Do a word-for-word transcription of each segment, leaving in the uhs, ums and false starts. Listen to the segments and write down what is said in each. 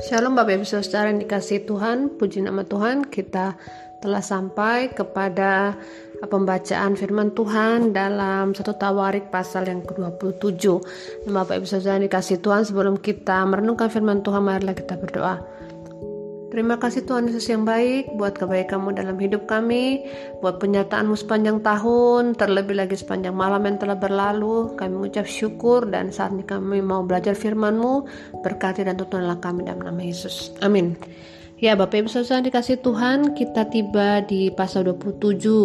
Shalom Bapak Ibu Saudara yang dikasihi Tuhan, puji nama Tuhan. Kita telah sampai kepada pembacaan firman Tuhan dalam satu Tawarik pasal yang kedua puluh tujuh. Nah, Bapak Ibu Saudara yang dikasihi Tuhan, sebelum kita merenungkan firman Tuhan, marilah kita berdoa. Terima kasih Tuhan Yesus yang baik buat kebaikan-Mu dalam hidup kami, buat penyertaan-Mu sepanjang tahun, terlebih lagi sepanjang malam yang telah berlalu. Kami mengucap syukur, dan saat ini kami mau belajar firman-Mu. Berkati dan tuntunlah kami dalam nama Yesus, amin. Ya Bapak Ibu Saudara dikasih Tuhan, kita tiba di pasal dua puluh tujuh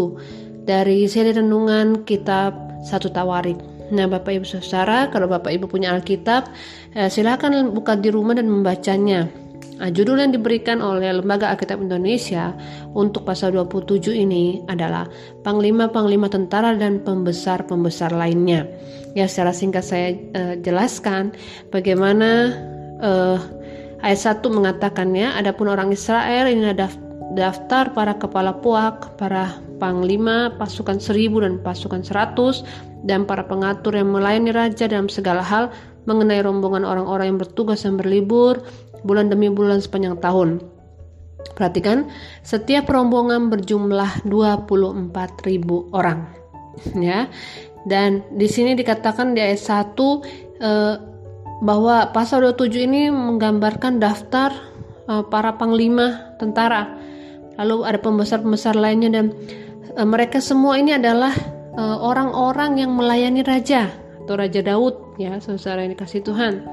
dari seri renungan kitab satu Tawarik. Nah Bapak Ibu Saudara, kalau Bapak Ibu punya Alkitab, eh, silakan buka di rumah dan membacanya. Nah, judul yang diberikan oleh Lembaga Alkitab Indonesia untuk pasal dua puluh tujuh ini adalah Panglima-Panglima Tentara dan Pembesar-Pembesar Lainnya. Ya, secara singkat saya eh, jelaskan bagaimana eh, ayat satu mengatakannya, adapun orang Israel ini ada daftar para kepala puak, para panglima, pasukan seribu dan pasukan seratus, dan para pengatur yang melayani raja dalam segala hal mengenai rombongan orang-orang yang bertugas dan berlibur bulan demi bulan sepanjang tahun. Perhatikan, setiap rombongan berjumlah dua puluh empat ribu orang. Ya, dan di sini dikatakan di ayat satu eh, bahwa pasal dua puluh tujuh ini menggambarkan daftar uh, para panglima tentara. Lalu ada pembesar-pembesar lainnya, dan uh, mereka semua ini adalah uh, orang-orang yang melayani raja atau Raja Daud, ya saudara yang dikasih Tuhan.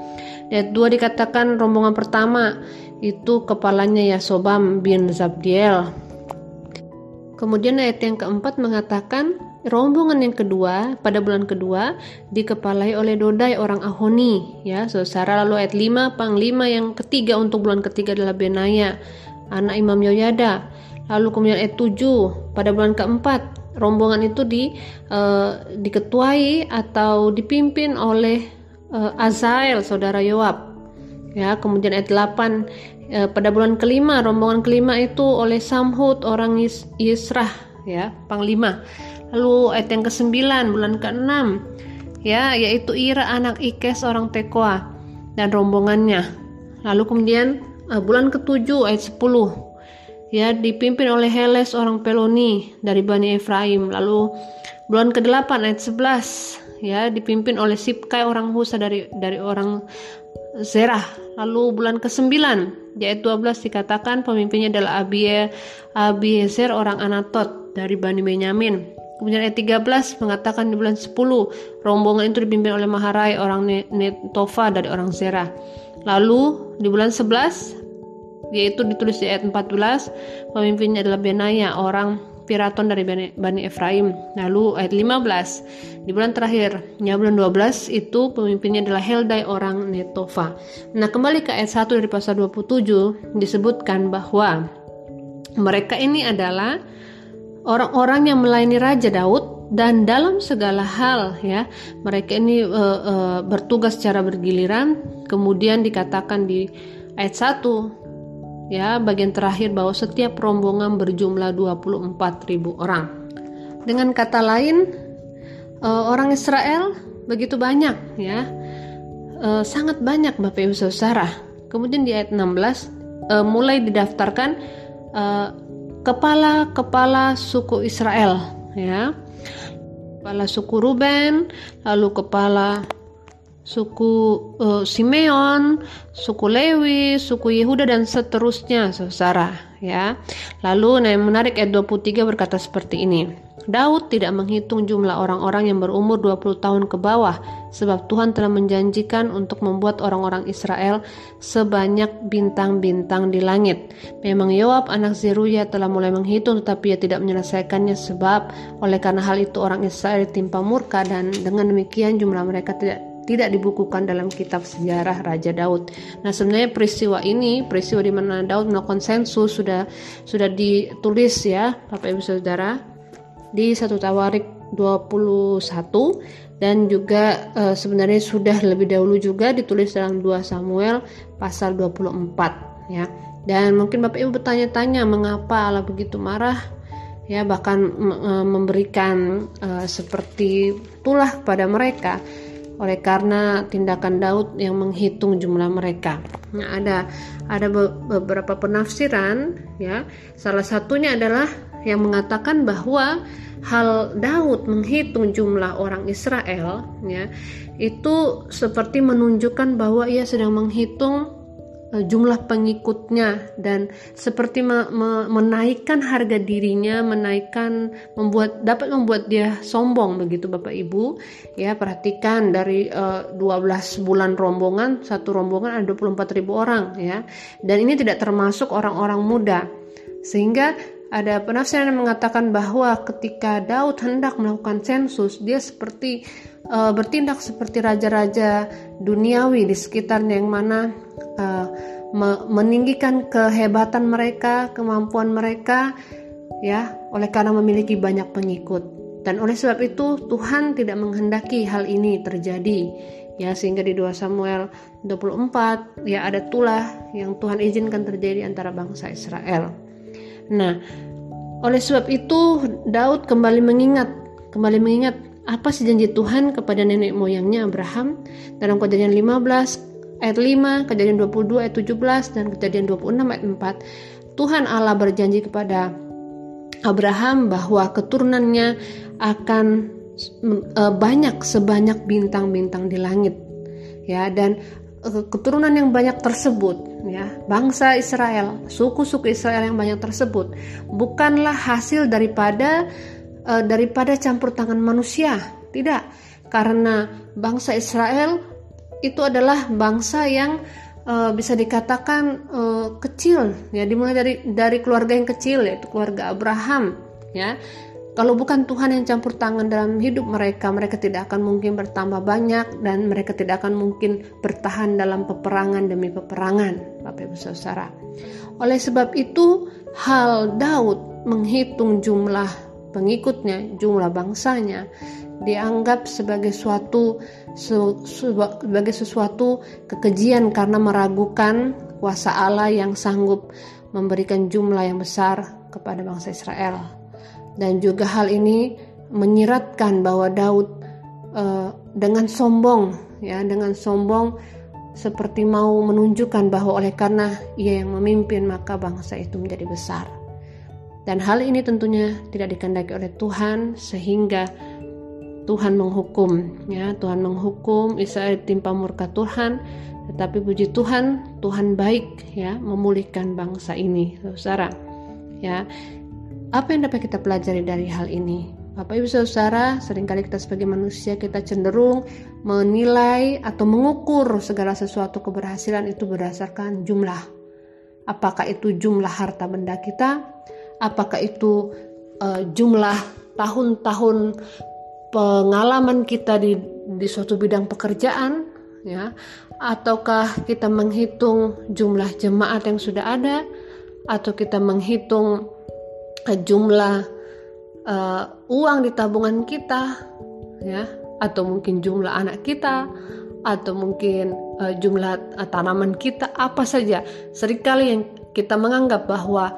Ayat dua dikatakan rombongan pertama itu kepalanya ya Sobam bin Zabdiel. Kemudian ayat yang keempat mengatakan rombongan yang kedua pada bulan kedua dikepalai oleh Dodai orang Ahoni, ya saudara. Lalu ayat lima, panglima yang ketiga untuk bulan ketiga adalah Benaya anak Imam Yoyada. Lalu kemudian ayat tujuh, pada bulan keempat rombongan itu di uh, diketuai atau dipimpin oleh uh, Azail saudara Yuwab, ya. Kemudian ayat delapan, uh, pada bulan kelima rombongan kelima itu oleh Samhut orang Yis- Yisrah, ya panglima. Lalu ayat yang kesembilan bulan keenam ya, yaitu Ira anak Ikes orang Tekoa dan rombongannya. Lalu kemudian uh, bulan ketujuh ayat sepuluh ya, dipimpin oleh Heles orang Peloni dari Bani Efraim. Lalu bulan kedelapan ayat sebelas ya, dipimpin oleh Sipkai orang Husa dari dari orang Zerah. Lalu bulan kesembilan ayat dua belas dikatakan pemimpinnya adalah Abie Abiezer orang Anatot dari Bani Benyamin. Kemudian ayat tiga belas mengatakan di bulan sepuluh rombongan itu dipimpin oleh Maharai orang Netofa dari orang Zerah. Lalu di bulan sebelas, yaitu ditulis di ayat empat belas, pemimpinnya adalah Benaya orang Piraton dari Bani Efraim. Lalu ayat lima belas di bulan terakhir, ya bulan dua belas, itu pemimpinnya adalah Heldai orang Netofa. Nah, kembali ke ayat satu dari pasal dua puluh tujuh, disebutkan bahwa mereka ini adalah orang-orang yang melayani Raja Daud dan dalam segala hal, ya mereka ini e, e, bertugas secara bergiliran. Kemudian dikatakan di ayat satu ya bagian terakhir bahwa setiap rombongan berjumlah dua puluh empat ribu orang. Dengan kata lain, e, orang Israel begitu banyak, ya e, sangat banyak Bapak Ibu Saudara. Kemudian di ayat enam belas e, mulai didaftarkan e, kepala-kepala suku Israel, ya. Kepala suku Ruben, lalu kepala suku uh, Simeon, suku Lewi, suku Yehuda dan seterusnya, saudara, ya. Lalu nah yang menarik ayat dua puluh tiga berkata seperti ini. Daud tidak menghitung jumlah orang-orang yang berumur dua puluh tahun ke bawah, sebab Tuhan telah menjanjikan untuk membuat orang-orang Israel sebanyak bintang-bintang di langit. Memang Yoab anak Zeruya telah mulai menghitung, tetapi ia tidak menyelesaikannya, sebab oleh karena hal itu orang Israel ditimpa murka, dan dengan demikian jumlah mereka tidak tidak dibukukan dalam kitab sejarah Raja Daud. Nah, sebenarnya peristiwa ini, peristiwa di mana Daud melakukan sensus sudah sudah ditulis, ya Bapak Ibu Saudara, di satu Tawarik dua puluh satu, dan juga e, sebenarnya sudah lebih dahulu juga ditulis dalam dua Samuel pasal dua puluh empat, ya. Dan mungkin Bapak Ibu bertanya-tanya mengapa Allah begitu marah, ya bahkan e, memberikan e, seperti tulah kepada mereka oleh karena tindakan Daud yang menghitung jumlah mereka. Nah, ada ada beberapa penafsiran ya. Salah satunya adalah yang mengatakan bahwa hal Daud menghitung jumlah orang Israel ya, itu seperti menunjukkan bahwa ia sedang menghitung jumlah pengikutnya dan seperti me- me- menaikkan harga dirinya, menaikkan membuat dapat membuat dia sombong begitu Bapak Ibu. Ya, perhatikan dari uh, dua belas bulan rombongan, satu rombongan ada dua puluh empat ribu orang ya. Dan ini tidak termasuk orang-orang muda. Sehingga ada penafsiran yang mengatakan bahwa ketika Daud hendak melakukan sensus, dia seperti e, bertindak seperti raja-raja duniawi di sekitarnya yang mana e, me, meninggikan kehebatan mereka, kemampuan mereka, ya, oleh karena memiliki banyak pengikut. Dan oleh sebab itu Tuhan tidak menghendaki hal ini terjadi. Ya, sehingga di dua Samuel dua puluh empat ya ada tulah yang Tuhan izinkan terjadi antara bangsa Israel. Nah, oleh sebab itu Daud kembali mengingat, kembali mengingat apa sih janji Tuhan kepada nenek moyangnya Abraham dalam Kejadian lima belas ayat lima, Kejadian dua puluh dua ayat tujuh belas dan Kejadian dua puluh enam ayat empat. Tuhan Allah berjanji kepada Abraham bahwa keturunannya akan banyak sebanyak bintang-bintang di langit. Ya, dan keturunan yang banyak tersebut ya, bangsa Israel, suku-suku Israel yang banyak tersebut bukanlah hasil daripada eh, daripada campur tangan manusia, tidak, karena bangsa Israel itu adalah bangsa yang eh, bisa dikatakan eh, kecil ya, dimulai dari dari keluarga yang kecil yaitu keluarga Abraham ya. Kalau bukan Tuhan yang campur tangan dalam hidup mereka, mereka tidak akan mungkin bertambah banyak dan mereka tidak akan mungkin bertahan dalam peperangan demi peperangan, Bapak Ibu Saudara. Oleh sebab itu, hal Daud menghitung jumlah pengikutnya, jumlah bangsanya, dianggap sebagai suatu su, su, sebagai sesuatu kekejian karena meragukan kuasa Allah yang sanggup memberikan jumlah yang besar kepada bangsa Israel. Dan juga hal ini menyiratkan bahwa Daud eh, dengan sombong ya, dengan sombong seperti mau menunjukkan bahwa oleh karena ia yang memimpin maka bangsa itu menjadi besar. Dan hal ini tentunya tidak dikehendaki oleh Tuhan sehingga Tuhan menghukum ya, Tuhan menghukum Israel ditimpa murka Tuhan, tetapi puji Tuhan, Tuhan baik ya, memulihkan bangsa ini, Saudara. Ya. Apa yang dapat kita pelajari dari hal ini? Bapak Ibu Saudara, seringkali kita sebagai manusia kita cenderung menilai atau mengukur segala sesuatu keberhasilan itu berdasarkan jumlah. Apakah itu jumlah harta benda kita? Apakah itu uh, jumlah tahun-tahun pengalaman kita di di suatu bidang pekerjaan, ya? Ataukah kita menghitung jumlah jemaat yang sudah ada, atau kita menghitung jumlah uh, uang di tabungan kita ya, atau mungkin jumlah anak kita, atau mungkin uh, jumlah uh, tanaman kita, apa saja. Seringkali yang kita menganggap bahwa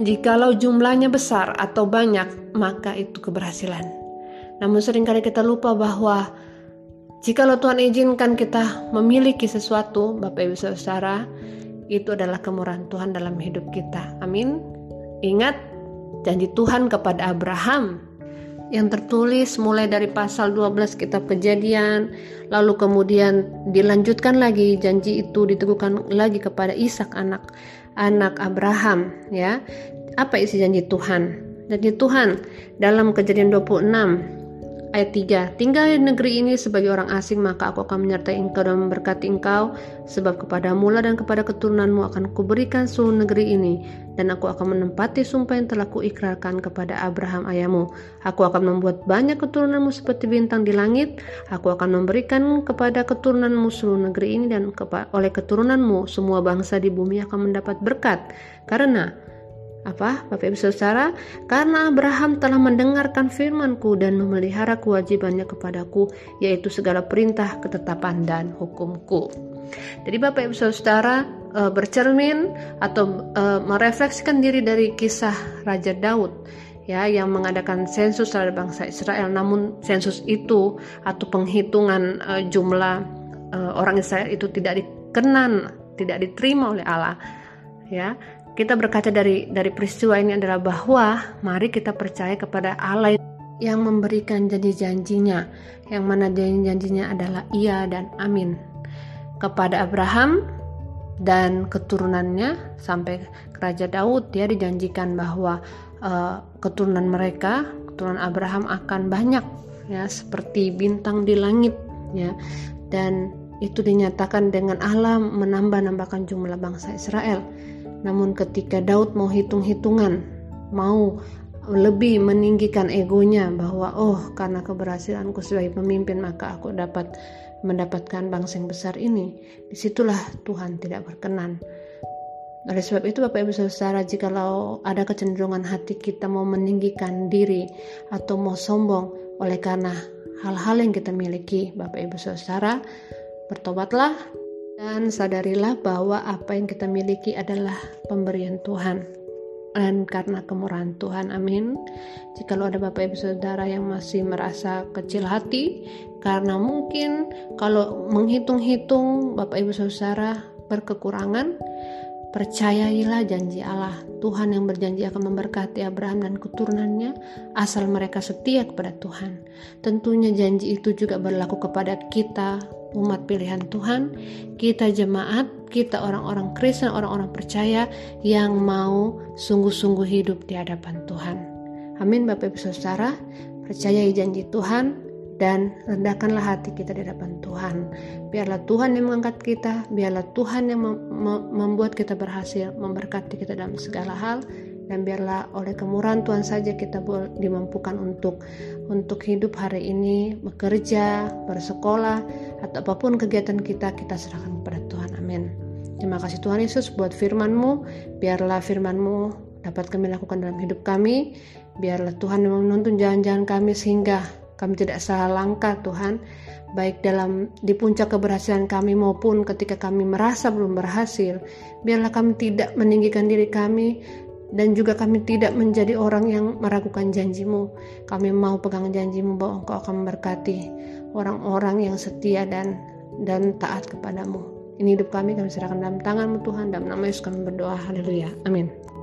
jikalau jumlahnya besar atau banyak maka itu keberhasilan. Namun seringkali kita lupa bahwa jikalau Tuhan izinkan kita memiliki sesuatu, Bapak Ibu Saudara, itu adalah kemurahan Tuhan dalam hidup kita. Amin. Ingat janji Tuhan kepada Abraham yang tertulis mulai dari pasal dua belas kitab Kejadian, lalu kemudian dilanjutkan lagi, janji itu diteguhkan lagi kepada Ishak anak anak Abraham ya. Apa isi janji Tuhan? Janji Tuhan dalam Kejadian dua puluh enam ayat tiga, tinggal di negeri ini sebagai orang asing, maka aku akan menyertai engkau dan memberkati engkau, sebab kepadamu lah dan kepada keturunanmu akan kuberikan seluruh negeri ini, dan aku akan menempati sumpah yang telah kuikrarkan kepada Abraham ayahmu. Aku akan membuat banyak keturunanmu seperti bintang di langit, aku akan memberikan kepada keturunanmu seluruh negeri ini, dan kepa- oleh keturunanmu semua bangsa di bumi akan mendapat berkat. Karena apa, Bapak Ibu Saudara? Karena Abraham telah mendengarkan firman-Ku dan memelihara kewajibannya kepadaku, yaitu segala perintah, ketetapan, dan hukum-Ku. Jadi Bapak Ibu Saudara, e, bercermin atau e, merefleksikan diri dari kisah Raja Daud ya, yang mengadakan sensus terhadap bangsa Israel. Namun sensus itu atau penghitungan e, jumlah e, orang Israel itu tidak dikenan tidak diterima oleh Allah. Ya, kita berkaca dari dari peristiwa ini adalah bahwa mari kita percaya kepada Allah yang memberikan janji-janjinya, yang mana janji-janjinya adalah iya dan amin kepada Abraham dan keturunannya sampai Raja Daud. Dia dijanjikan bahwa uh, keturunan mereka, keturunan Abraham akan banyak, ya, seperti bintang di langit, ya, dan itu dinyatakan dengan Allah menambah-nambahkan jumlah bangsa Israel. Namun ketika Daud mau hitung-hitungan, mau lebih meninggikan egonya bahwa oh, karena keberhasilanku sebagai pemimpin maka aku dapat mendapatkan bangsa yang besar ini, disitulah Tuhan tidak berkenan. Oleh sebab itu Bapak Ibu Saudara, jikalau ada kecenderungan hati kita mau meninggikan diri atau mau sombong oleh karena hal-hal yang kita miliki, Bapak Ibu Saudara, bertobatlah dan sadarilah bahwa apa yang kita miliki adalah pemberian Tuhan dan karena kemurahan Tuhan. Amin. Jikalau ada Bapak Ibu Saudara yang masih merasa kecil hati karena mungkin kalau menghitung-hitung Bapak Ibu Saudara berkekurangan, percayailah janji Allah. Tuhan yang berjanji akan memberkati Abraham dan keturunannya asal mereka setia kepada Tuhan. Tentunya janji itu juga berlaku kepada kita, umat pilihan Tuhan, kita jemaat, kita orang-orang Kristen, orang-orang percaya yang mau sungguh-sungguh hidup di hadapan Tuhan. Amin Bapak Ibu Saudara, percayai janji Tuhan dan rendahkanlah hati kita di hadapan Tuhan. Biarlah Tuhan yang mengangkat kita, biarlah Tuhan yang membuat kita berhasil, memberkati kita dalam segala hal, dan biarlah oleh kemurahan Tuhan saja kita dimampukan untuk untuk hidup hari ini, bekerja, bersekolah, atau apapun kegiatan kita, kita serahkan kepada Tuhan. Amin. Terima kasih Tuhan Yesus buat firman-Mu, biarlah firman-Mu dapat kami lakukan dalam hidup kami, biarlah Tuhan menuntun jalan-jalan kami sehingga kami tidak salah langkah Tuhan, baik dalam di puncak keberhasilan kami maupun ketika kami merasa belum berhasil. Biarlah kami tidak meninggikan diri kami dan juga kami tidak menjadi orang yang meragukan janji-Mu. Kami mau pegang janji-Mu bahwa Engkau akan memberkati orang-orang yang setia dan dan taat kepadamu. Ini hidup kami, kami serahkan dalam tangan-Mu Tuhan, dalam nama Yesus kami berdoa. Haleluya. Amin.